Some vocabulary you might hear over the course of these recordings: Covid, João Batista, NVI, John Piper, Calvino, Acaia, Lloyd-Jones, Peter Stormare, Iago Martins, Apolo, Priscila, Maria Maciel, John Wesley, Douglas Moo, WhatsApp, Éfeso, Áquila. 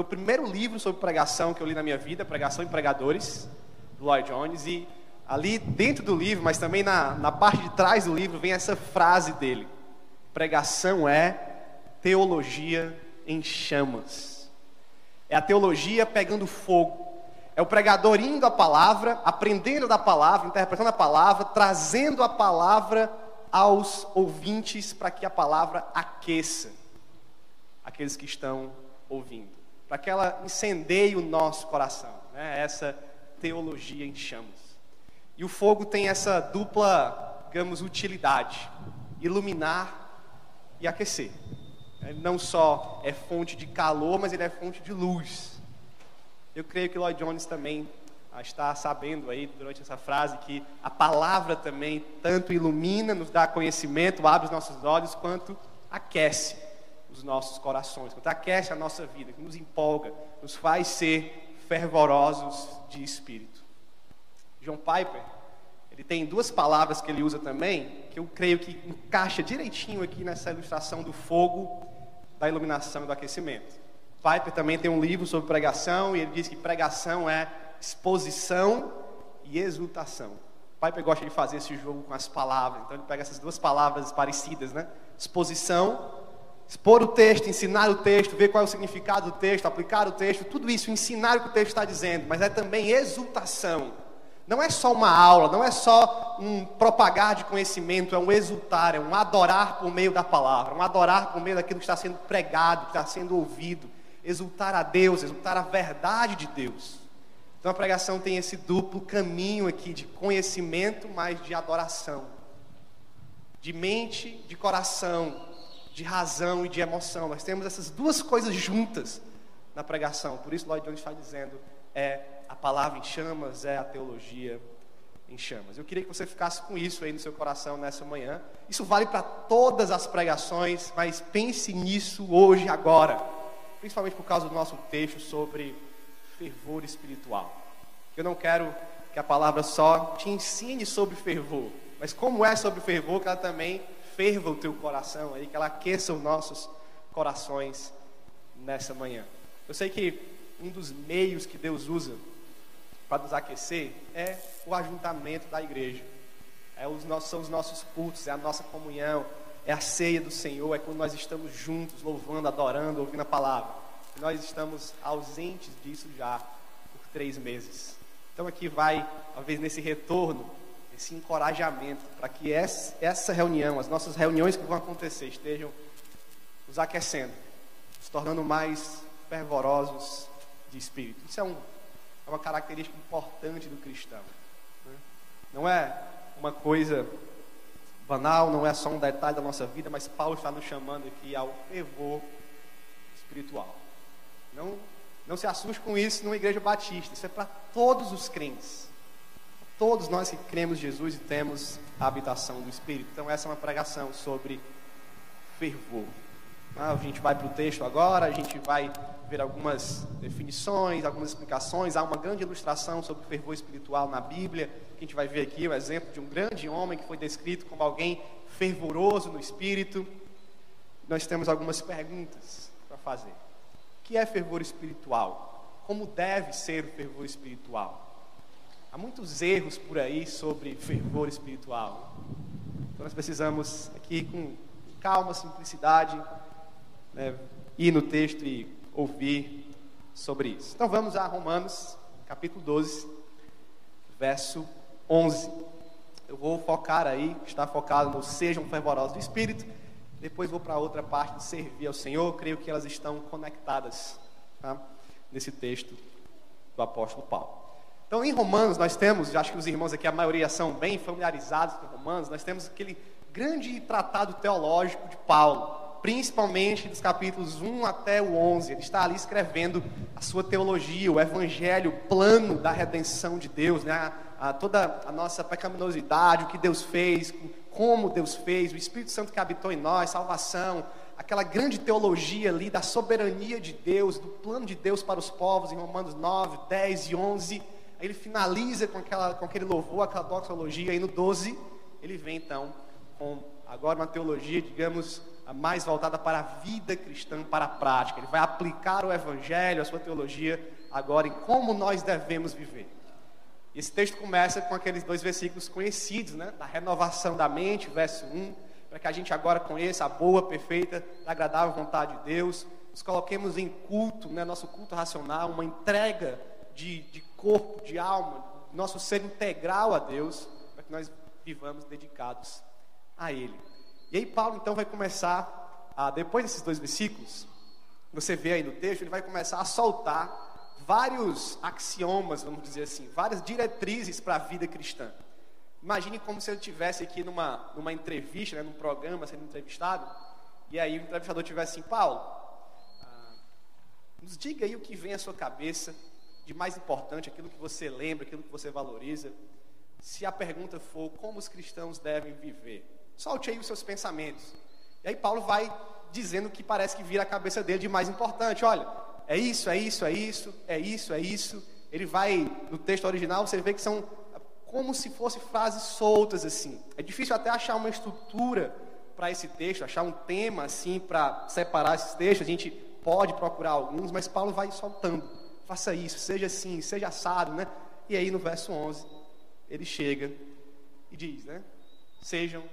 Foi o primeiro livro sobre pregação que eu li na minha vida, Pregação e Pregadores, do Lloyd-Jones. E ali dentro do livro, mas também na parte de trás do livro, vem essa frase dele: pregação é teologia em chamas. É a teologia pegando fogo. É o pregador indo à palavra, aprendendo da palavra, interpretando a palavra, trazendo a palavra aos ouvintes para que a palavra aqueça aqueles que estão ouvindo, para que ela incendeie o nosso coração, né? Essa teologia em chamas. E o fogo tem essa dupla, digamos, utilidade: iluminar e aquecer. Ele não só é fonte de calor, mas ele é fonte de luz. Eu creio que Lloyd-Jones também está sabendo aí, durante essa frase, que a palavra também tanto ilumina, nos dá conhecimento, abre os nossos olhos, quanto aquece os nossos corações, que aquece a nossa vida, que nos empolga, nos faz ser fervorosos de espírito. John Piper, ele tem duas palavras que ele usa também, que eu creio que encaixa direitinho aqui nessa ilustração do fogo, da iluminação e do aquecimento. Piper também tem um livro sobre pregação, e ele diz que pregação é exposição e exultação. Piper gosta de fazer esse jogo com as palavras, então ele pega essas duas palavras parecidas, né? Exposição, expor o texto, ensinar o texto, ver qual é o significado do texto, aplicar o texto, tudo isso, ensinar o que o texto está dizendo, mas é também exultação. Não é só uma aula, não é só um propagar de conhecimento, é um exultar, é um adorar por meio da palavra, um adorar por meio daquilo que está sendo pregado, que está sendo ouvido, exultar a Deus, exultar a verdade de Deus. Então a pregação tem esse duplo caminho aqui de conhecimento, mas de adoração, de mente, de coração, de razão e de emoção. Nós temos essas duas coisas juntas na pregação. Por isso Lloyd-Jones está dizendo: é a palavra em chamas, é a teologia em chamas. Eu queria que você ficasse com isso aí no seu coração nessa manhã. Isso vale para todas as pregações, mas pense nisso hoje, agora, principalmente por causa do nosso texto sobre fervor espiritual. Eu não quero que a palavra só te ensine sobre fervor, mas como é sobre fervor, que ela também ferva o teu coração aí, que ela aqueça os nossos corações nessa manhã. Eu sei que um dos meios que Deus usa para nos aquecer é o ajuntamento da igreja. São os nossos cultos, é a nossa comunhão, é a ceia do Senhor, é quando nós estamos juntos, louvando, adorando, ouvindo a palavra. E nós estamos ausentes disso já por 3 meses. Então aqui vai, talvez nesse retorno, esse encorajamento para que essa reunião, as nossas reuniões que vão acontecer, estejam nos aquecendo, nos tornando mais fervorosos de espírito. Isso é uma característica importante do cristão, né? Não é uma coisa banal, não é só um detalhe da nossa vida, mas Paulo está nos chamando aqui ao fervor espiritual. Não se assuste com isso numa igreja batista, isso é para todos os crentes. Todos nós que cremos em Jesus e temos a habitação do Espírito. Então essa é uma pregação sobre fervor. A gente vai para o texto agora, a gente vai ver algumas definições, algumas explicações. Há uma grande ilustração sobre fervor espiritual na Bíblia, que a gente vai ver aqui, o exemplo de um grande homem que foi descrito como alguém fervoroso no Espírito. Nós temos algumas perguntas para fazer. O que é fervor espiritual? Como deve ser o fervor espiritual? Há muitos erros por aí sobre fervor espiritual. Então nós precisamos aqui, com calma, simplicidade, né, ir no texto e ouvir sobre isso. Então vamos a Romanos, capítulo 12, verso 11. Eu vou focar aí, está focado no sejam fervorosos do Espírito. Depois vou para outra parte de servir ao Senhor. Eu creio que elas estão conectadas, tá? Nesse texto do apóstolo Paulo. Então em Romanos nós temos, acho que os irmãos aqui, a maioria são bem familiarizados com Romanos, nós temos aquele grande tratado teológico de Paulo, principalmente dos capítulos 1 até o 11, ele está ali escrevendo a sua teologia, o evangelho, o plano da redenção de Deus, né? Toda a nossa pecaminosidade, o que Deus fez, como Deus fez, o Espírito Santo que habitou em nós, salvação, aquela grande teologia ali da soberania de Deus, do plano de Deus para os povos, em Romanos 9, 10 e 11, aí ele finaliza com aquele louvor, aquela doxologia, aí no 12, ele vem então com agora uma teologia, digamos, mais voltada para a vida cristã, para a prática. Ele vai aplicar o evangelho, a sua teologia, agora em como nós devemos viver. Esse texto começa com aqueles dois versículos conhecidos, né? Da renovação da mente, verso 1, para que a gente agora conheça a boa, perfeita, agradável vontade de Deus. Nos coloquemos em culto, né? Nosso culto racional, uma entrega de corpo, de alma, nosso ser integral a Deus, para que nós vivamos dedicados a Ele. E aí Paulo então vai começar, depois desses dois versículos, você vê aí no texto, ele vai começar a soltar vários axiomas, vamos dizer assim, várias diretrizes para a vida cristã. Imagine como se ele estivesse aqui numa entrevista, né, num programa sendo entrevistado, e aí o entrevistador tivesse assim: Paulo, nos diga aí o que vem à sua cabeça de mais importante, aquilo que você lembra, aquilo que você valoriza. Se a pergunta for como os cristãos devem viver, solte aí os seus pensamentos. E aí Paulo vai dizendo o que parece que vira a cabeça dele de mais importante. Olha, é isso, é isso, é isso, é isso, é isso. Ele vai, no texto original, você vê que são como se fossem frases soltas, assim. É difícil até achar uma estrutura para esse texto, achar um tema, assim, para separar esses textos. A gente pode procurar alguns, mas Paulo vai soltando. Faça isso, seja assim, seja assado, né? E aí, no verso 11, ele chega e diz, né? Sejam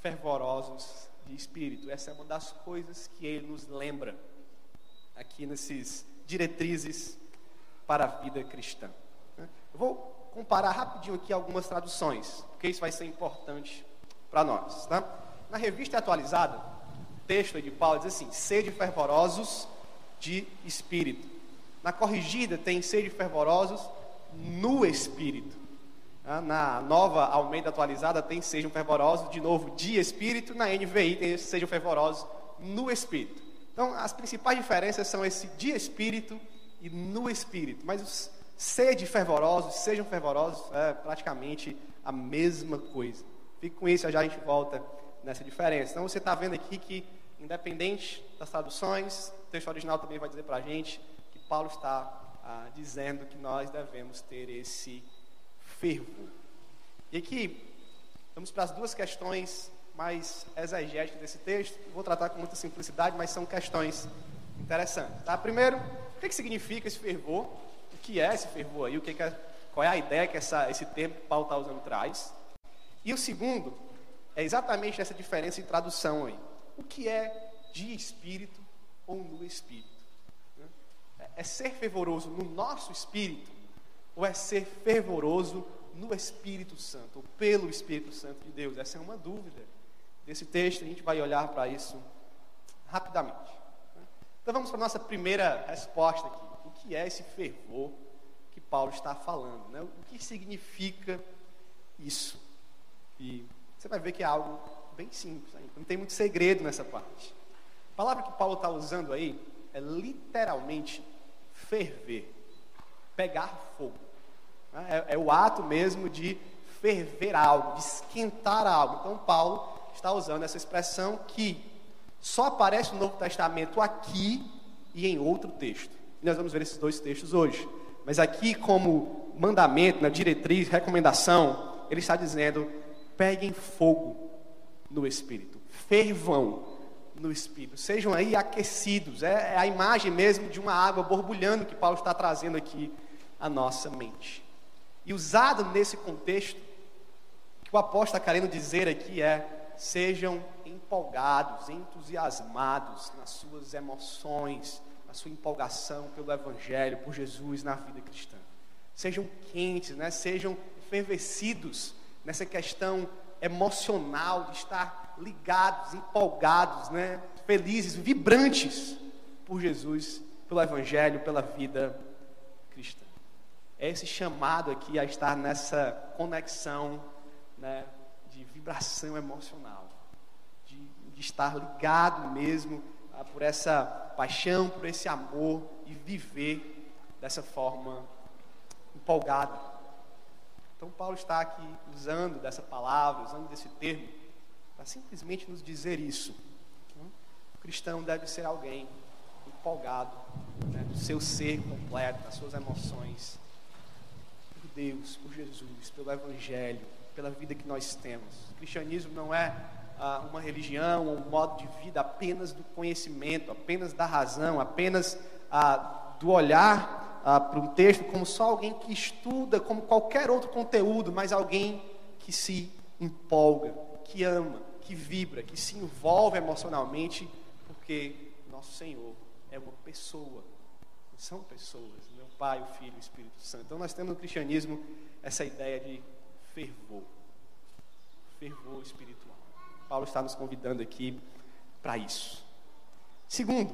fervorosos de espírito. Essa é uma das coisas que ele nos lembra aqui nesses diretrizes para a vida cristã. Eu vou comparar rapidinho aqui algumas traduções, porque isso vai ser importante para nós, tá? Na Revista Atualizada, o texto de Paulo diz assim: sede fervorosos de espírito. Na Corrigida tem sede fervorosos no espírito. Na Nova Almeida Atualizada tem sejam fervorosos de novo de espírito. Na NVI tem sejam fervorosos no espírito. Então, as principais diferenças são esse de espírito e no espírito. Mas os sede fervorosos, sejam fervorosos, é praticamente a mesma coisa. Fique com isso, já a gente volta nessa diferença. Então, você está vendo aqui que, independente das traduções, o texto original também vai dizer para a gente que Paulo está dizendo que nós devemos ter esse fervor. E aqui, vamos para as duas questões mais exegética desse texto. Vou tratar com muita simplicidade, mas são questões interessantes, tá? Primeiro, o que significa esse fervor? O que é esse fervor aí? Qual é a ideia que esse termo que Paulo está usando traz? E o segundo, é exatamente essa diferença em tradução aí. O que é de espírito ou no espírito? É ser fervoroso no nosso espírito ou é ser fervoroso no Espírito Santo, ou pelo Espírito Santo de Deus? Essa é uma dúvida desse texto, a gente vai olhar para isso rapidamente. Então vamos para a nossa primeira resposta aqui. O que é esse fervor que Paulo está falando, né? O que significa isso? E você vai ver que é algo bem simples, né? Não tem muito segredo nessa parte. A palavra que Paulo está usando aí é literalmente ferver, pegar fogo. É o ato mesmo de ferver algo, de esquentar algo. Então Paulo está usando essa expressão que só aparece no Novo Testamento aqui e em outro texto. E nós vamos ver esses dois textos hoje. Mas aqui, como mandamento, na diretriz, recomendação, ele está dizendo: peguem fogo no Espírito, fervam no Espírito, sejam aí aquecidos. É a imagem mesmo de uma água borbulhando que Paulo está trazendo aqui à nossa mente. E usado nesse contexto, o que o apóstolo está querendo dizer aqui é: sejam empolgados, entusiasmados nas suas emoções, na sua empolgação pelo Evangelho, por Jesus na vida cristã. Sejam quentes, né? Sejam efervescidos nessa questão emocional de estar ligados, empolgados, né? Felizes, vibrantes por Jesus, pelo Evangelho, pela vida cristã. É esse chamado aqui a estar nessa conexão, né, de vibração emocional, de estar ligado mesmo por essa paixão, por esse amor e viver dessa forma empolgada. Então Paulo está aqui usando dessa palavra, usando desse termo, para simplesmente nos dizer isso. O cristão deve ser alguém empolgado, né, do seu ser completo, das suas emoções, Deus, por Jesus, pelo Evangelho, pela vida que nós temos. O cristianismo não é uma religião, um modo de vida apenas do conhecimento, apenas da razão, apenas do olhar para um texto como só alguém que estuda, como qualquer outro conteúdo, mas alguém que se empolga, que ama, que vibra, que se envolve emocionalmente, porque nosso Senhor é uma pessoa, são pessoas, né? O Pai, o Filho, o Espírito Santo. Então nós temos no cristianismo essa ideia de fervor, fervor espiritual. Paulo está nos convidando aqui para isso. Segundo,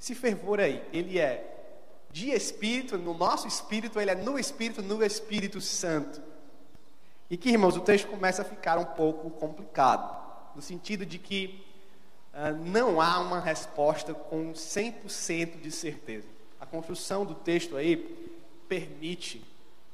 esse fervor aí, ele é de espírito, no nosso espírito, ele é no espírito, no Espírito Santo. E que, irmãos, o texto começa a ficar um pouco complicado, no sentido de que não há uma resposta com 100% de certeza. A construção do texto aí permite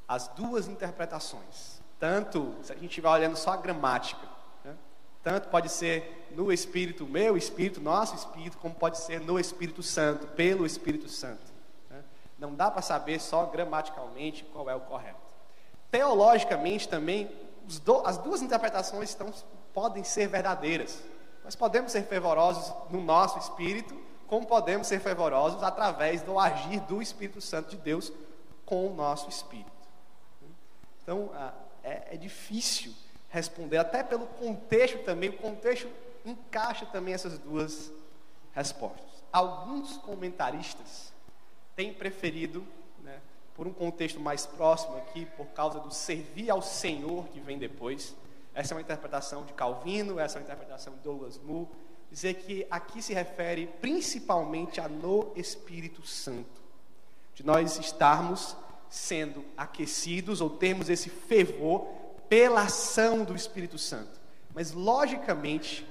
as duas interpretações. Tanto, se a gente vai olhando só a gramática, né? Tanto pode ser no Espírito, meu Espírito, nosso Espírito, como pode ser no Espírito Santo, pelo Espírito Santo, né? Não dá para saber só gramaticalmente qual é o correto. Teologicamente também, as duas interpretações podem ser verdadeiras. Nós podemos ser fervorosos no nosso Espírito, como podemos ser fervorosos através do agir do Espírito Santo de Deus com o nosso Espírito. Então, é difícil responder, até pelo contexto também, o contexto encaixa também essas duas respostas. Alguns comentaristas têm preferido, né, por um contexto mais próximo aqui, por causa do servir ao Senhor que vem depois. Essa é uma interpretação de Calvino, essa é uma interpretação de Douglas Moo, dizer que aqui se refere principalmente a no Espírito Santo, de nós estarmos sendo aquecidos ou termos esse fervor pela ação do Espírito Santo. Mas logicamente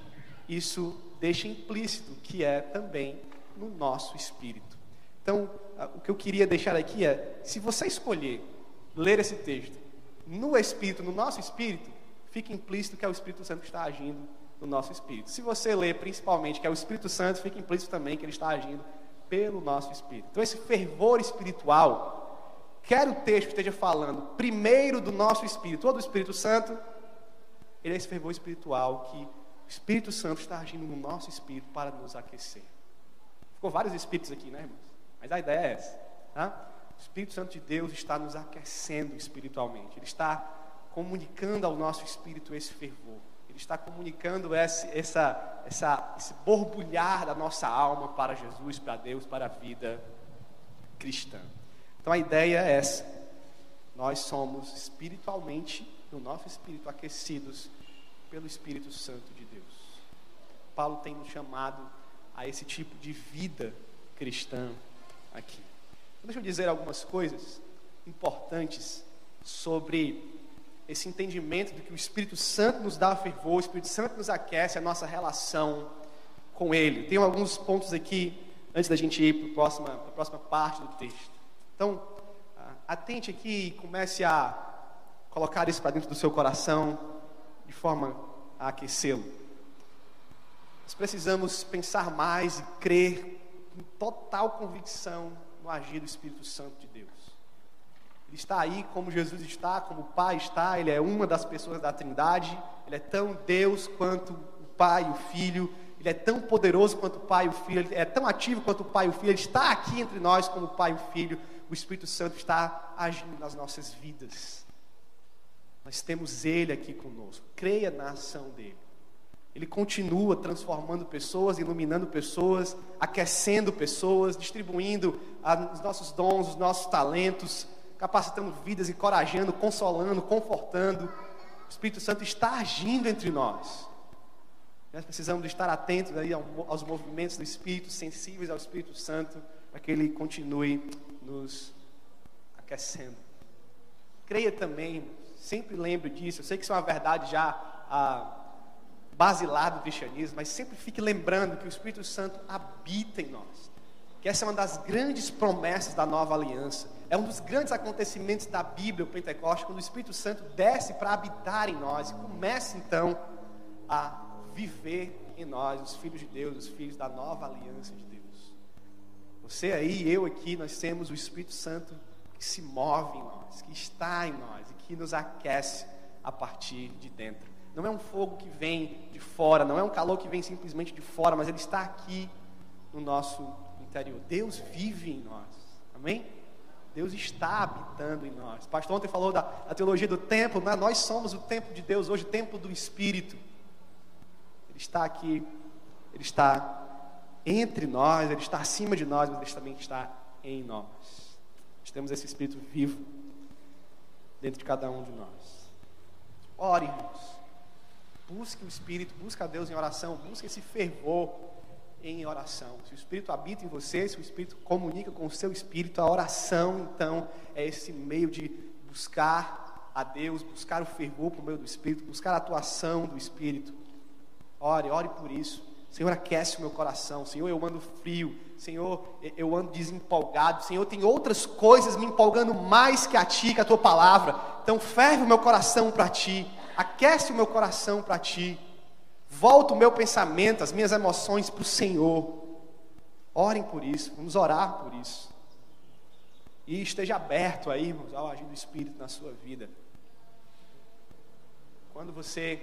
isso deixa implícito que é também no nosso espírito. Então, o que eu queria deixar aqui é, se você escolher ler esse texto no espírito, no nosso espírito, fica implícito que é o Espírito Santo que está agindo no nosso espírito. Se você ler principalmente que é o Espírito Santo, fica implícito também que ele está agindo pelo nosso espírito. Então, esse fervor espiritual, quer o texto esteja falando primeiro do nosso espírito ou do Espírito Santo, ele é esse fervor espiritual que o Espírito Santo está agindo no nosso espírito para nos aquecer. Ficou vários espíritos aqui, né, irmãos? Mas a ideia é essa, tá? O Espírito Santo de Deus está nos aquecendo espiritualmente. Ele está comunicando ao nosso espírito esse fervor. Ele está comunicando esse borbulhar da nossa alma para Jesus, para Deus, para a vida cristã. Então a ideia é essa. Nós somos espiritualmente, no nosso espírito, aquecidos pelo Espírito Santo de Deus. Paulo tem nos chamado a esse tipo de vida cristã aqui. Então, deixa eu dizer algumas coisas importantes sobre esse entendimento do que o Espírito Santo nos dá fervor, o Espírito Santo nos aquece, a nossa relação com Ele. Tem alguns pontos aqui, antes da gente ir para a próxima parte do texto. Então, atente aqui e comece a colocar isso para dentro do seu coração, de forma a aquecê-lo. Nós precisamos pensar mais e crer com total convicção no agir do Espírito Santo de Deus. Ele está aí como Jesus está, como o Pai está, Ele é uma das pessoas da Trindade, Ele é tão Deus quanto o Pai e o Filho, Ele é tão poderoso quanto o Pai e o Filho, Ele é tão ativo quanto o Pai e o Filho, Ele está aqui entre nós como o Pai e o Filho, o Espírito Santo está agindo nas nossas vidas. Nós temos Ele aqui conosco. Creia na ação dEle. Ele continua transformando pessoas, iluminando pessoas, aquecendo pessoas, distribuindo os nossos dons, os nossos talentos, capacitando vidas, encorajando, consolando, confortando. O Espírito Santo está agindo entre nós. Nós precisamos estar atentos aí aos movimentos do Espírito, sensíveis ao Espírito Santo, para que Ele continue nos aquecendo. Creia também. Sempre lembro disso, eu sei que isso é uma verdade já basilar do cristianismo, mas sempre fique lembrando que o Espírito Santo habita em nós, que essa é uma das grandes promessas da nova aliança, é um dos grandes acontecimentos da Bíblia, o Pentecostes, quando o Espírito Santo desce para habitar em nós e começa então a viver em nós, os filhos de Deus, os filhos da nova aliança de Deus. Você aí, eu aqui, nós temos o Espírito Santo que se move em nós, que está em nós e que nos aquece a partir de dentro. Não é um fogo que vem de fora, não é um calor que vem simplesmente de fora, mas ele está aqui no nosso interior. Deus vive em nós, amém? Deus está habitando em nós. O pastor ontem falou da teologia do templo, mas nós somos o templo de Deus hoje, o templo do Espírito. Ele está aqui, ele está entre nós, ele está acima de nós, mas ele também está em nós. Nós temos esse Espírito vivo dentro de cada um de nós. Ore, irmãos. Busque o Espírito, busque a Deus em oração, busque esse fervor em oração. Se o Espírito habita em você, se o Espírito comunica com o seu Espírito, a oração, então, é esse meio de buscar a Deus, buscar o fervor por meio do Espírito, buscar a atuação do Espírito. Ore, ore por isso. Senhor, aquece o meu coração. Senhor, eu ando frio. Senhor, eu ando desempolgado. Senhor, tem outras coisas me empolgando mais que a Ti, que a Tua Palavra. Então, ferve o meu coração para Ti. Aquece o meu coração para Ti. Volta o meu pensamento, as minhas emoções para o Senhor. Orem por isso. Vamos orar por isso. E esteja aberto aí, irmãos, ao agir do Espírito na sua vida. Quando você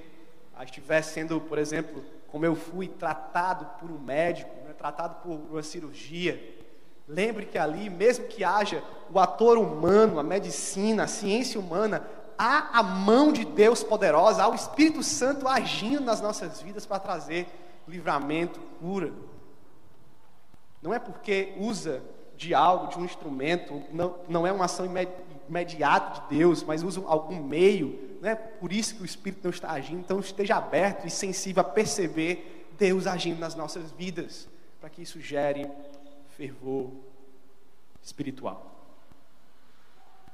estiver sendo, por exemplo, como eu fui, tratado por um médico, tratado por uma cirurgia, lembre que ali, mesmo que haja o ator humano, a medicina, a ciência humana, há a mão de Deus poderosa, há o Espírito Santo agindo nas nossas vidas para trazer livramento, cura. Não é porque usa de algo, de um instrumento, não é uma ação imediata de Deus, mas usa algum meio. Não é por isso que o Espírito não está agindo. Então esteja aberto e sensível a perceber Deus agindo nas nossas vidas, para que isso gere fervor espiritual.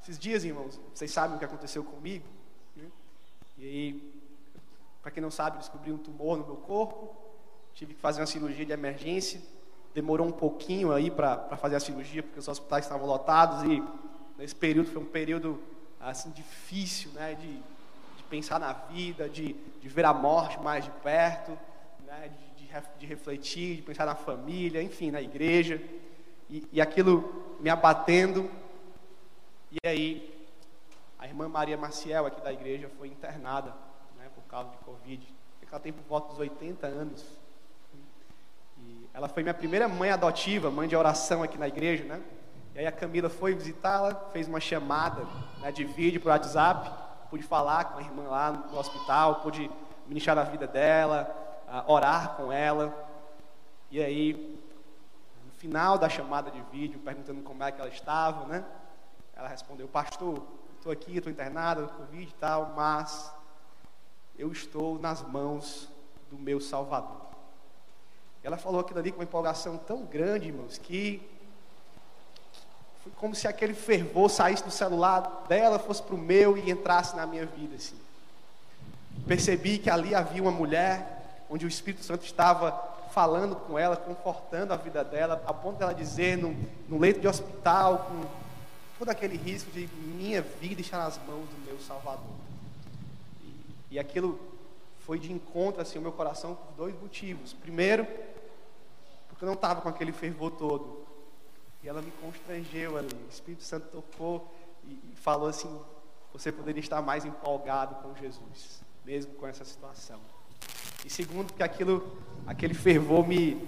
Esses dias, irmãos, vocês sabem o que aconteceu comigo, né? E aí, para quem não sabe, descobri um tumor no meu corpo. Tive que fazer uma cirurgia de emergência. Demorou um pouquinho aí para fazer a cirurgia, porque os hospitais estavam lotados. E nesse período, foi um período assim difícil, né? De pensar na vida, de ver a morte mais de perto, né? de refletir, de pensar na família, enfim, na igreja, e aquilo me abatendo. E aí a irmã Maria Maciel aqui da igreja foi internada, né? Por causa de Covid. Ela tem por volta dos 80 anos e ela foi minha primeira mãe adotiva, mãe de oração aqui na igreja, né? E aí a Camila foi visitá-la, fez uma chamada, né, de vídeo por WhatsApp, pude falar com a irmã lá no hospital, pude ministrar a vida dela, orar com ela. E aí, no final da chamada de vídeo, perguntando como é que ela estava, né? Ela respondeu: pastor, estou aqui, estou internada, Covid e tal, mas eu estou nas mãos do meu Salvador. E ela falou aquilo ali com uma empolgação tão grande, irmãos, que foi como se aquele fervor saísse do celular dela, fosse para o meu e entrasse na minha vida, assim. Percebi que ali havia uma mulher, onde o Espírito Santo estava falando com ela, confortando a vida dela, a ponto dela dizer, no leito de hospital, com todo aquele risco de minha vida estar nas mãos do meu Salvador. E aquilo foi de encontro, assim, ao meu coração, por dois motivos. Primeiro, porque eu não estava com aquele fervor todo. E ela me constrangeu ali. O Espírito Santo tocou e falou assim: você poderia estar mais empolgado com Jesus, mesmo com essa situação. E segundo, que aquele fervor me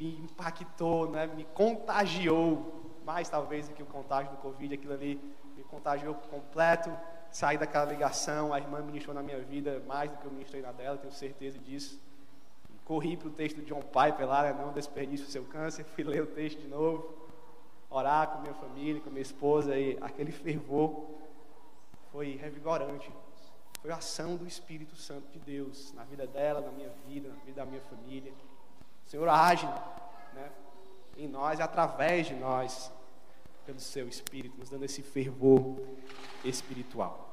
impactou, né? Me contagiou, mais talvez do que o contágio do Covid. Aquilo ali me contagiou por completo. Saí daquela ligação, a irmã ministrou na minha vida mais do que eu ministrei na dela, tenho certeza disso. Corri para o texto de John Piper lá, né? Não desperdice o seu câncer. Fui ler o texto de novo, orar com minha família, com minha esposa, e aquele fervor foi revigorante. Foi a ação do Espírito Santo de Deus na vida dela, na minha vida, na vida da minha família. O Senhor age, né, em nós e através de nós, pelo seu Espírito, nos dando esse fervor espiritual.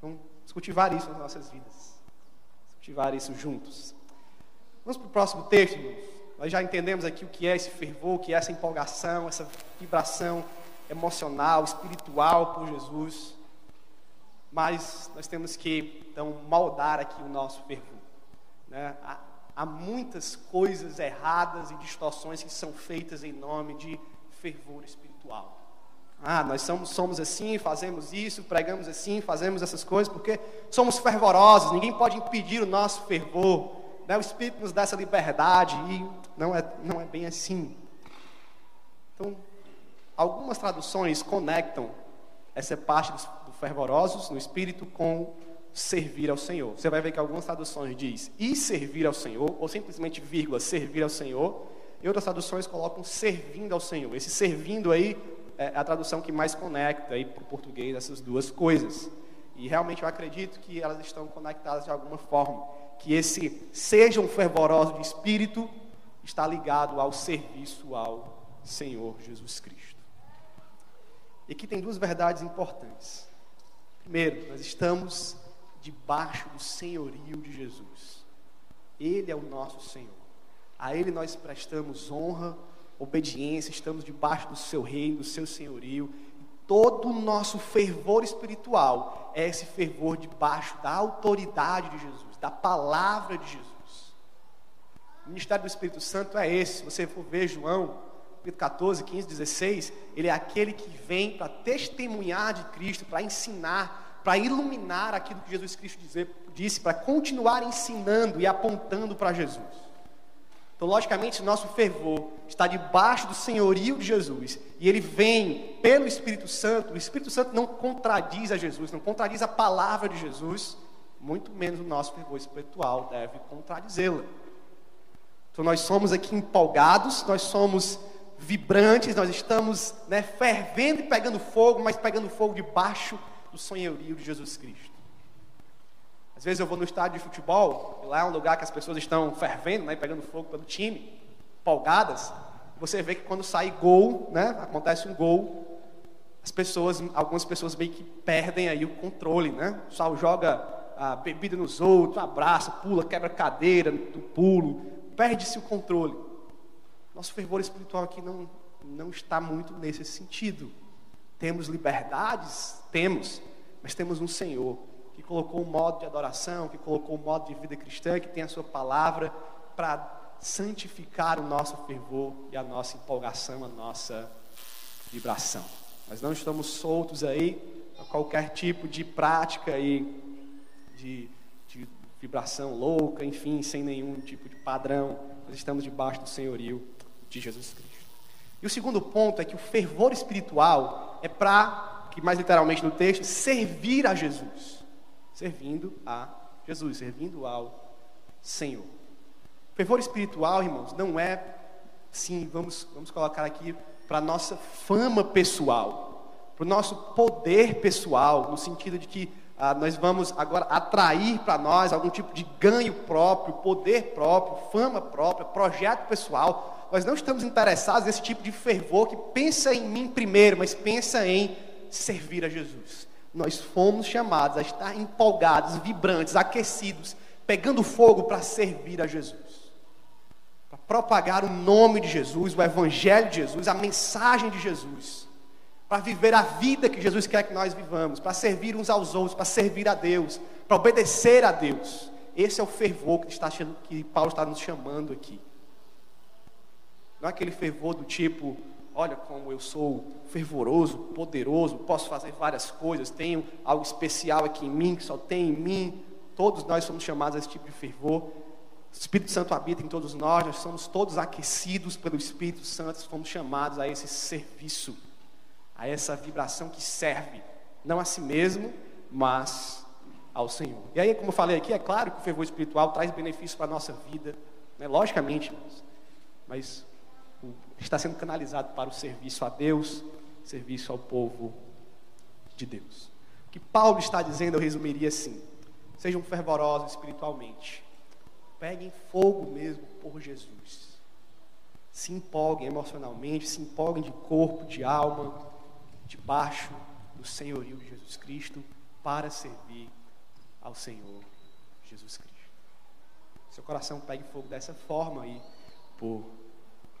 Vamos cultivar isso nas nossas vidas, cultivar isso juntos. Vamos para o próximo texto, irmãos. Nós já entendemos aqui o que é esse fervor, o que é essa empolgação, essa vibração emocional, espiritual por Jesus. Mas nós temos que, então, moldar aqui o nosso fervor, né? Há muitas coisas erradas e distorções que são feitas em nome de fervor espiritual. Ah, nós somos assim, fazemos isso, pregamos assim, fazemos essas coisas, porque somos fervorosos, ninguém pode impedir o nosso fervor, né? O Espírito nos dá essa liberdade e não é bem assim. Então, algumas traduções conectam essa parte dos fervorosos no Espírito com servir ao Senhor. Você vai ver que algumas traduções diz e servir ao Senhor, ou simplesmente vírgula, servir ao Senhor, e outras traduções colocam servindo ao Senhor. Esse servindo aí é a tradução que mais conecta aí para o português essas duas coisas. E realmente eu acredito que elas estão conectadas de alguma forma. Que esse sejam fervorosos de espírito está ligado ao serviço ao Senhor Jesus Cristo. E aqui tem duas verdades importantes. Primeiro, nós estamos debaixo do senhorio de Jesus. Ele é o nosso Senhor. A Ele nós prestamos honra, obediência, estamos debaixo do seu reino, do seu senhorio. Todo o nosso fervor espiritual é esse fervor debaixo da autoridade de Jesus, da palavra de Jesus. O ministério do Espírito Santo é esse. Se você for ver João, capítulo 14, 15, 16, ele é aquele que vem para testemunhar de Cristo, para ensinar, para iluminar aquilo que Jesus Cristo disse, para continuar ensinando e apontando para Jesus. Então, logicamente, nosso fervor está debaixo do senhorio de Jesus. E ele vem pelo Espírito Santo. O Espírito Santo não contradiz a Jesus, não contradiz a palavra de Jesus. Muito menos o nosso fervor espiritual deve contradizê-la. Então, nós somos aqui empolgados, nós somos vibrantes, nós estamos fervendo e pegando fogo, mas pegando fogo debaixo do senhorio de Jesus Cristo. Às vezes eu vou no estádio de futebol, e lá é um lugar que as pessoas estão fervendo, pegando fogo pelo time, empolgadas. Você vê que quando sai gol, acontece um gol, algumas pessoas meio que perdem aí o controle, O pessoal joga a bebida nos outros, abraça, pula, quebra a cadeira do pulo, perde-se o controle. Nosso fervor espiritual aqui não está muito nesse sentido. Temos liberdades? Temos, mas temos um Senhor que colocou um modo de adoração, que colocou um modo de vida cristã, que tem a sua palavra para santificar o nosso fervor e a nossa empolgação, a nossa vibração. Mas não estamos soltos aí a qualquer tipo de prática aí, de vibração louca, enfim, sem nenhum tipo de padrão. Nós estamos debaixo do senhorio de Jesus Cristo. E o segundo ponto é que o fervor espiritual é para, que mais literalmente no texto, servir a Jesus. Servindo a Jesus, servindo ao Senhor. Fervor espiritual, irmãos, não é, sim, vamos colocar aqui para a nossa fama pessoal, para o nosso poder pessoal, no sentido de que nós vamos agora atrair para nós algum tipo de ganho próprio, poder próprio, fama própria, projeto pessoal. Nós não estamos interessados nesse tipo de fervor que pensa em mim primeiro, mas pensa em servir a Jesus. Nós fomos chamados a estar empolgados, vibrantes, aquecidos, pegando fogo para servir a Jesus. Para propagar o nome de Jesus, o evangelho de Jesus, a mensagem de Jesus. Para viver a vida que Jesus quer que nós vivamos, para servir uns aos outros, para servir a Deus, para obedecer a Deus. Esse é o fervor que Paulo está nos chamando aqui. Não é aquele fervor do tipo: olha como eu sou fervoroso, poderoso, posso fazer várias coisas, tenho algo especial aqui em mim, que só tem em mim. Todos nós somos chamados a esse tipo de fervor. O Espírito Santo habita em todos nós somos todos aquecidos pelo Espírito Santo, somos chamados a esse serviço, a essa vibração que serve, não a si mesmo, mas ao Senhor. E aí, como eu falei aqui, é claro que o fervor espiritual traz benefício para a nossa vida, logicamente, mas está sendo canalizado para o serviço a Deus, serviço ao povo de Deus. O que Paulo está dizendo, eu resumiria assim: sejam fervorosos espiritualmente, peguem fogo mesmo por Jesus, se empolguem emocionalmente, se empolguem de corpo, de alma, debaixo do senhorio de Jesus Cristo, para servir ao Senhor Jesus Cristo. Seu coração pegue fogo dessa forma aí por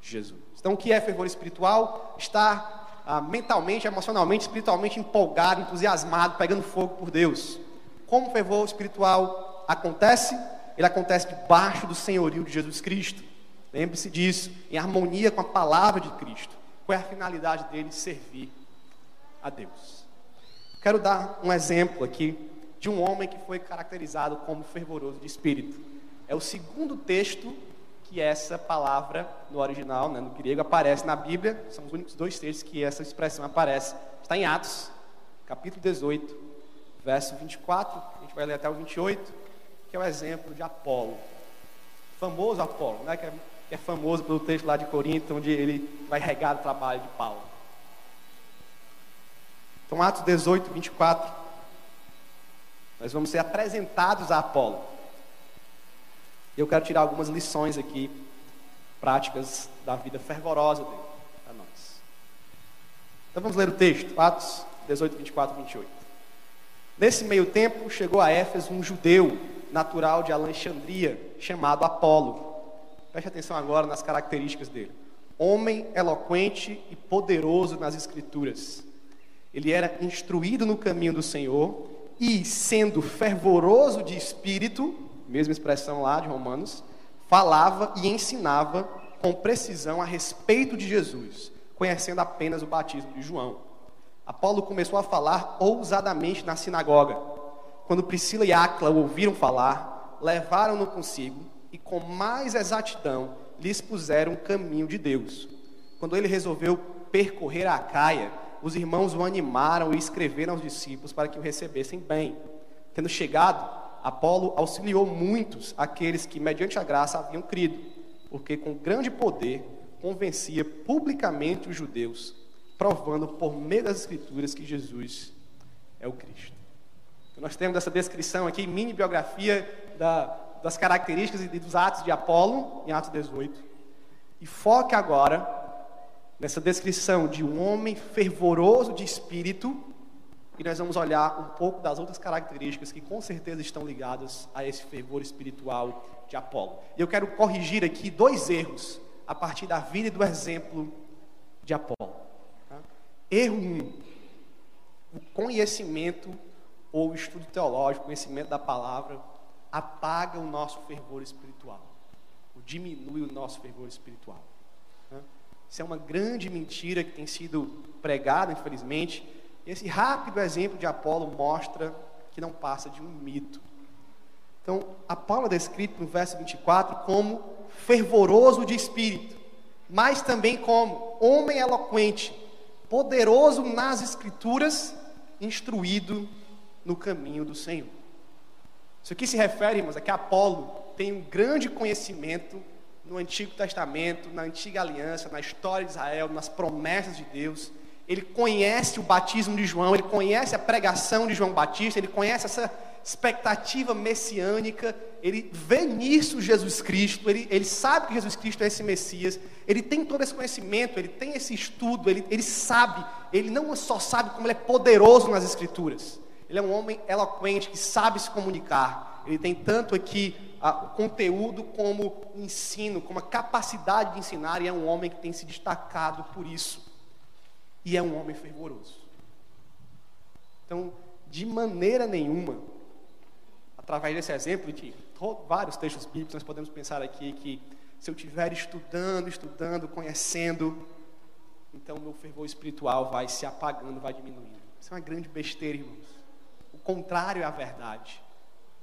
Jesus. Então, o que é fervor espiritual? Estar mentalmente, emocionalmente, espiritualmente empolgado, entusiasmado, pegando fogo por Deus. Como o fervor espiritual acontece? Ele acontece debaixo do senhorio de Jesus Cristo. Lembre-se disso, em harmonia com a palavra de Cristo. Qual é a finalidade dele? Servir a Deus. Quero dar um exemplo aqui de um homem que foi caracterizado como fervoroso de espírito. É o segundo texto que essa palavra no original, né, no grego, aparece na Bíblia. São os únicos dois textos que essa expressão aparece. Está em Atos, capítulo 18, verso 24, a gente vai ler até o 28, que é o exemplo de Apolo. Famoso Apolo, né, que é famoso pelo texto lá de Corinto, onde ele vai regar o trabalho de Paulo. Então, Atos 18, 24, nós vamos ser apresentados a Apolo. Eu quero tirar algumas lições aqui, práticas da vida fervorosa dele, para nós. Então vamos ler o texto, Atos 18, 24 e 28. Nesse meio tempo, chegou a Éfeso um judeu, natural de Alexandria, chamado Apolo. Preste atenção agora nas características dele. Homem eloquente e poderoso nas escrituras. Ele era instruído no caminho do Senhor e, sendo fervoroso de espírito, mesma expressão lá de Romanos, falava e ensinava com precisão a respeito de Jesus, conhecendo apenas o batismo de João. Apolo começou a falar ousadamente na sinagoga. Quando Priscila e Áquila o ouviram falar, levaram-no consigo e com mais exatidão lhe expuseram o caminho de Deus. Quando ele resolveu percorrer a Acaia, os irmãos o animaram e escreveram aos discípulos para que o recebessem bem. Tendo chegado, Apolo auxiliou muitos aqueles que, mediante a graça, haviam crido, porque com grande poder convencia publicamente os judeus, provando por meio das Escrituras que Jesus é o Cristo. Então, nós temos essa descrição aqui, mini biografia das características e dos atos de Apolo, em Atos 18. E foque agora nessa descrição de um homem fervoroso de espírito. E nós vamos olhar um pouco das outras características que com certeza estão ligadas a esse fervor espiritual de Apolo. E eu quero corrigir aqui dois erros a partir da vida e do exemplo de Apolo. Tá? Erro 1. O conhecimento ou o estudo teológico, o conhecimento da palavra, apaga o nosso fervor espiritual. Ou diminui o nosso fervor espiritual. Tá? Isso é uma grande mentira que tem sido pregada, infelizmente. Esse rápido exemplo de Apolo mostra que não passa de um mito. Então, Apolo é descrito no verso 24 como fervoroso de espírito, mas também como homem eloquente, poderoso nas escrituras, instruído no caminho do Senhor. Isso aqui se refere, irmãos, a que Apolo tem um grande conhecimento no Antigo Testamento, na Antiga Aliança, na história de Israel, nas promessas de Deus. Ele conhece o batismo de João, ele conhece a pregação de João Batista, ele conhece essa expectativa messiânica, ele vê nisso Jesus Cristo, ele sabe que Jesus Cristo é esse Messias, ele tem todo esse conhecimento, ele tem esse estudo, ele sabe, ele não só sabe como ele é poderoso nas Escrituras, ele é um homem eloquente que sabe se comunicar, ele tem tanto aqui o conteúdo como o ensino, como a capacidade de ensinar, e é um homem que tem se destacado por isso. E é um homem fervoroso. Então, de maneira nenhuma, através desse exemplo, de vários textos bíblicos, nós podemos pensar aqui que se eu estiver estudando, conhecendo, então meu fervor espiritual vai se apagando, vai diminuindo. Isso é uma grande besteira, irmãos. O contrário é a verdade.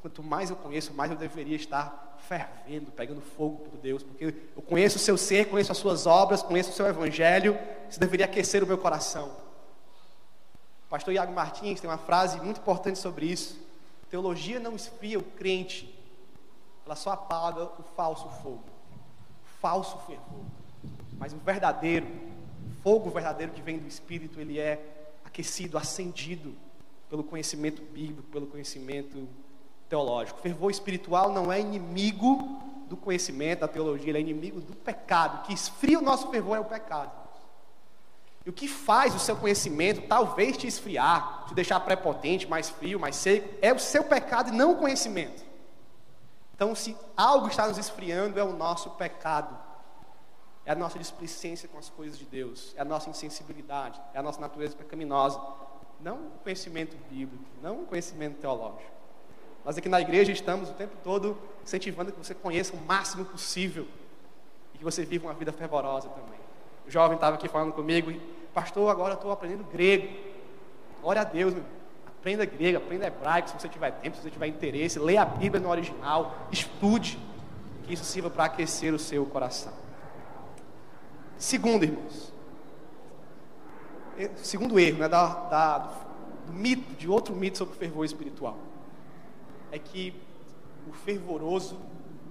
Quanto mais eu conheço, mais eu deveria estar fervendo, pegando fogo por Deus, porque eu conheço o seu ser, conheço as suas obras, conheço o seu evangelho. Isso deveria aquecer o meu coração. O pastor Iago Martins tem uma frase muito importante sobre isso. Teologia não esfria o crente, ela só apaga o falso fogo, o falso fervor. Mas o verdadeiro, o fogo verdadeiro que vem do Espírito, ele é aquecido, acendido pelo conhecimento bíblico, pelo conhecimento teológico. O fervor espiritual não é inimigo do conhecimento, da teologia, ele é inimigo do pecado. O que esfria o nosso fervor é o pecado. E o que faz o seu conhecimento talvez te esfriar, te deixar prepotente, mais frio, mais seco, é o seu pecado e não o conhecimento. Então, se algo está nos esfriando, é o nosso pecado, é a nossa displicência com as coisas de Deus, é a nossa insensibilidade, é a nossa natureza pecaminosa, não o conhecimento bíblico, não o conhecimento teológico. Nós aqui na igreja estamos o tempo todo incentivando que você conheça o máximo possível e que você viva uma vida fervorosa também. O jovem estava aqui falando comigo, pastor, agora eu estou aprendendo grego. Glória a Deus, meu. Aprenda grego, aprenda hebraico, se você tiver tempo, se você tiver interesse. Leia a Bíblia no original, estude, que isso sirva para aquecer o seu coração. Segundo, irmãos, segundo erro, né, do mito, de outro mito sobre o fervor espiritual, é que o fervoroso,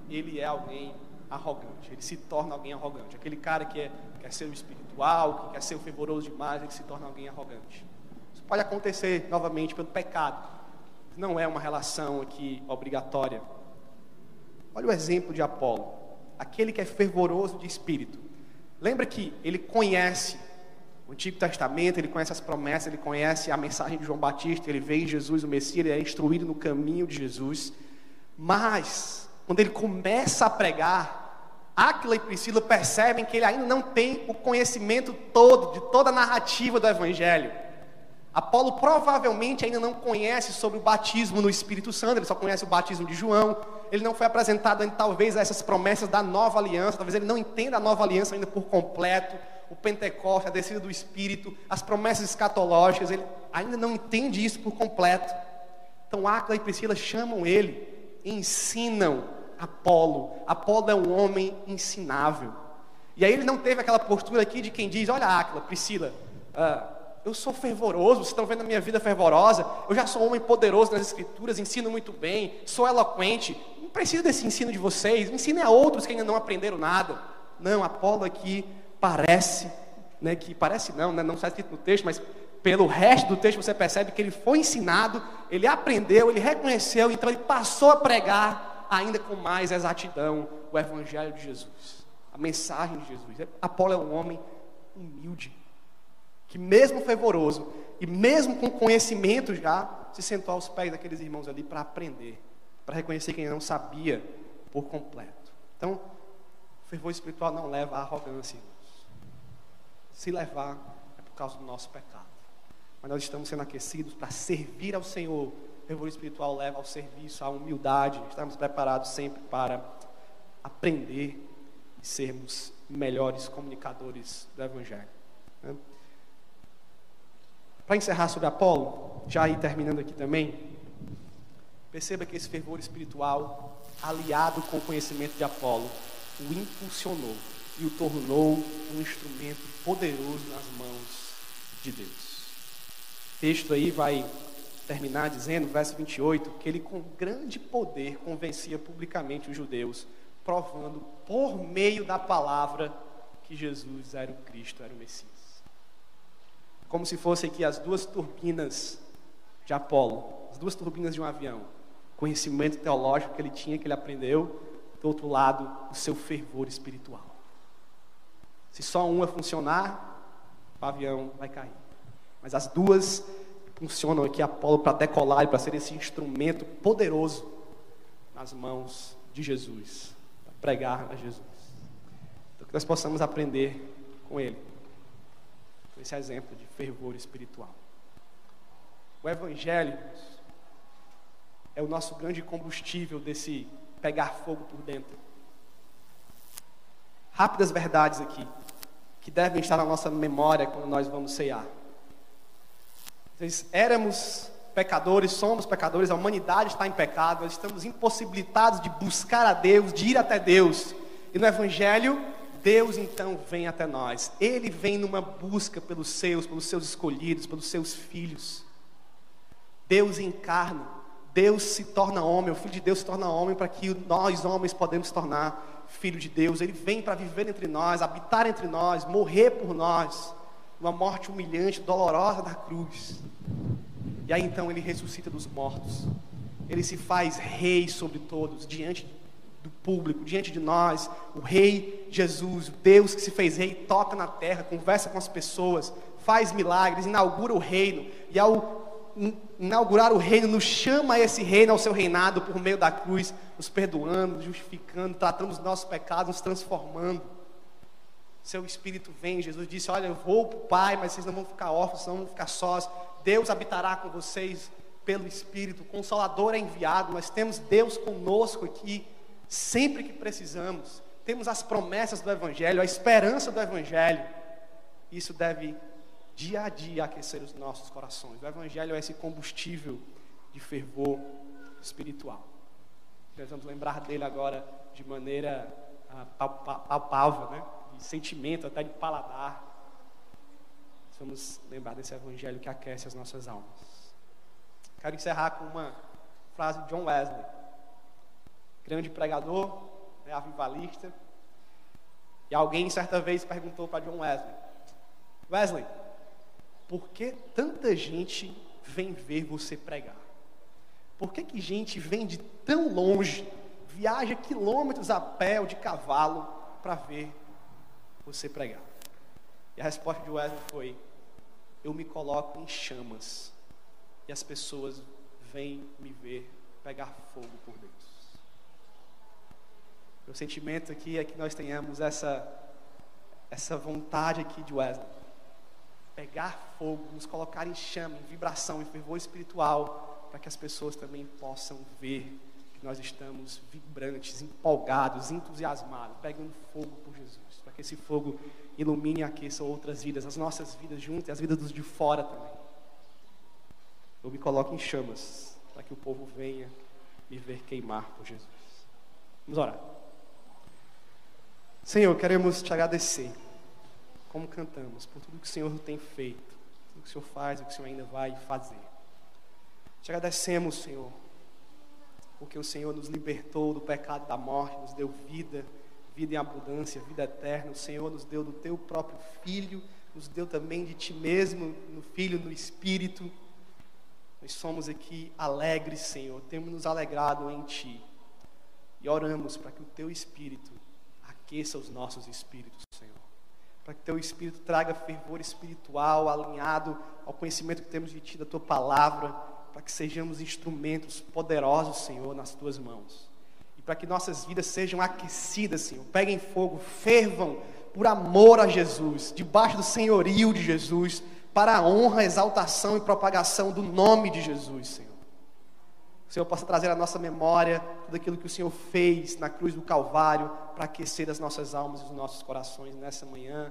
ele é alguém arrogante, ele se torna alguém arrogante. Aquele cara que quer ser o espiritual, que quer ser o fervoroso demais, ele se torna alguém arrogante. Isso pode acontecer novamente pelo pecado. Não é uma relação aqui obrigatória. Olha o exemplo de Apolo, aquele que é fervoroso de espírito. Lembra que ele conhece o Antigo Testamento, ele conhece as promessas, ele conhece a mensagem de João Batista, ele vê em Jesus o Messias, ele é instruído no caminho de Jesus. Mas, quando ele começa a pregar, Áquila e Priscila percebem que ele ainda não tem o conhecimento todo, de toda a narrativa do Evangelho. Apolo provavelmente ainda não conhece sobre o batismo no Espírito Santo, ele só conhece o batismo de João, ele não foi apresentado ainda talvez a essas promessas da nova aliança, talvez ele não entenda a nova aliança ainda por completo, o Pentecostes, a descida do Espírito, as promessas escatológicas, ele ainda não entende isso por completo. Então Áquila e Priscila chamam ele, ensinam Apolo. Apolo é um homem ensinável. E aí ele não teve aquela postura aqui de quem diz: olha, Áquila, Priscila, eu sou fervoroso, vocês estão vendo a minha vida fervorosa, eu já sou um homem poderoso nas Escrituras, ensino muito bem, sou eloquente, não preciso desse ensino de vocês, ensinem a outros que ainda não aprenderam nada. Não, Apolo aqui parece, né, que parece não, né, não está escrito no texto, mas pelo resto do texto você percebe que ele foi ensinado, ele aprendeu, ele reconheceu, então ele passou a pregar ainda com mais exatidão o Evangelho de Jesus, a mensagem de Jesus. Apolo é um homem humilde, que mesmo fervoroso, e mesmo com conhecimento já, se sentou aos pés daqueles irmãos ali para aprender, para reconhecer quem não sabia por completo. Então, o fervor espiritual não leva à arrogância, irmãos. Se levar é por causa do nosso pecado. Mas nós estamos sendo aquecidos para servir ao Senhor. O fervor espiritual leva ao serviço, à humildade. Estamos preparados sempre para aprender e sermos melhores comunicadores do Evangelho, né? Para encerrar sobre Apolo, já aí terminando aqui também, perceba que esse fervor espiritual, aliado com o conhecimento de Apolo, o impulsionou e o tornou um instrumento poderoso nas mãos de Deus. O texto aí vai terminar dizendo, verso 28, que ele com grande poder convencia publicamente os judeus, provando por meio da palavra que Jesus era o Cristo, era o Messias. Como se fossem aqui as duas turbinas de Apolo, as duas turbinas de um avião. O conhecimento teológico que ele tinha, que ele aprendeu, do outro lado, o seu fervor espiritual. Se só uma funcionar, o avião vai cair. Mas as duas funcionam aqui, Apolo, para decolar e para ser esse instrumento poderoso nas mãos de Jesus, para pregar a Jesus. Então, que nós possamos aprender com ele. Esse exemplo de fervor espiritual. O Evangelho é o nosso grande combustível desse pegar fogo por dentro. Rápidas verdades aqui, que devem estar na nossa memória quando nós vamos ceiar. Éramos pecadores, somos pecadores, a humanidade está em pecado, nós estamos impossibilitados de buscar a Deus, de ir até Deus. E no Evangelho, Deus então vem até nós. Ele vem numa busca pelos seus escolhidos, pelos seus filhos. Deus encarna, Deus se torna homem, o Filho de Deus se torna homem para que nós homens podemos se tornar filho de Deus. Ele vem para viver entre nós, habitar entre nós, morrer por nós, uma morte humilhante, dolorosa da cruz. E aí então ele ressuscita dos mortos. Ele se faz rei sobre todos, diante do público, diante de nós, o Rei Jesus, o Deus que se fez Rei, toca na terra, conversa com as pessoas, faz milagres, inaugura o reino, e ao inaugurar o reino, nos chama esse reino ao seu reinado por meio da cruz, nos perdoando, nos justificando, tratando os nossos pecados, nos transformando. Seu Espírito vem, Jesus disse: olha, eu vou para o Pai, mas vocês não vão ficar órfãos, não vão ficar sós, Deus habitará com vocês pelo Espírito, o Consolador é enviado, nós temos Deus conosco aqui, sempre que precisamos, temos as promessas do Evangelho, a esperança do Evangelho. Isso deve dia a dia aquecer os nossos corações. O Evangelho é esse combustível de fervor espiritual. Nós vamos lembrar dele agora de maneira palpável, né? De sentimento, até de paladar. Nós vamos lembrar desse Evangelho que aquece as nossas almas. Quero encerrar com uma frase de John Wesley, grande pregador, né, avivalista. E alguém certa vez perguntou para John Wesley: Wesley, por que tanta gente vem ver você pregar? Por que gente vem de tão longe, viaja quilômetros a pé ou de cavalo para ver você pregar? E a resposta de Wesley foi: eu me coloco em chamas e as pessoas vêm me ver pegar fogo por Deus. Meu sentimento aqui é que nós tenhamos essa vontade aqui de Wesley, pegar fogo, nos colocar em chama, em vibração, em fervor espiritual, para que as pessoas também possam ver que nós estamos vibrantes, empolgados, entusiasmados, pegando fogo por Jesus, para que esse fogo ilumine e aqueça outras vidas, as nossas vidas juntas e as vidas dos de fora também. Eu me coloco em chamas, para que o povo venha me ver queimar por Jesus. Vamos orar. Senhor, queremos te agradecer, como cantamos, por tudo que o Senhor tem feito, tudo que o Senhor faz, o que o Senhor ainda vai fazer. Te agradecemos, Senhor, porque o Senhor nos libertou do pecado, da morte, nos deu vida, vida em abundância, vida eterna. O Senhor nos deu do teu próprio Filho, nos deu também de ti mesmo, no Filho, no Espírito. Nós somos aqui alegres, Senhor, temos nos alegrado em ti. E oramos para que o teu Espírito aqueça os nossos espíritos, Senhor. Para que teu Espírito traga fervor espiritual alinhado ao conhecimento que temos de ti, da tua palavra. Para que sejamos instrumentos poderosos, Senhor, nas tuas mãos. E para que nossas vidas sejam aquecidas, Senhor. Peguem fogo, fervam por amor a Jesus, debaixo do senhorio de Jesus, para a honra, exaltação e propagação do nome de Jesus, Senhor. O Senhor possa trazer à nossa memória tudo aquilo que o Senhor fez na cruz do Calvário para aquecer as nossas almas e os nossos corações nessa manhã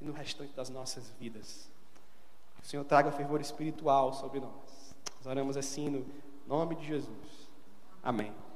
e no restante das nossas vidas. Que o Senhor traga fervor espiritual sobre nós. Nós oramos assim no nome de Jesus. Amém.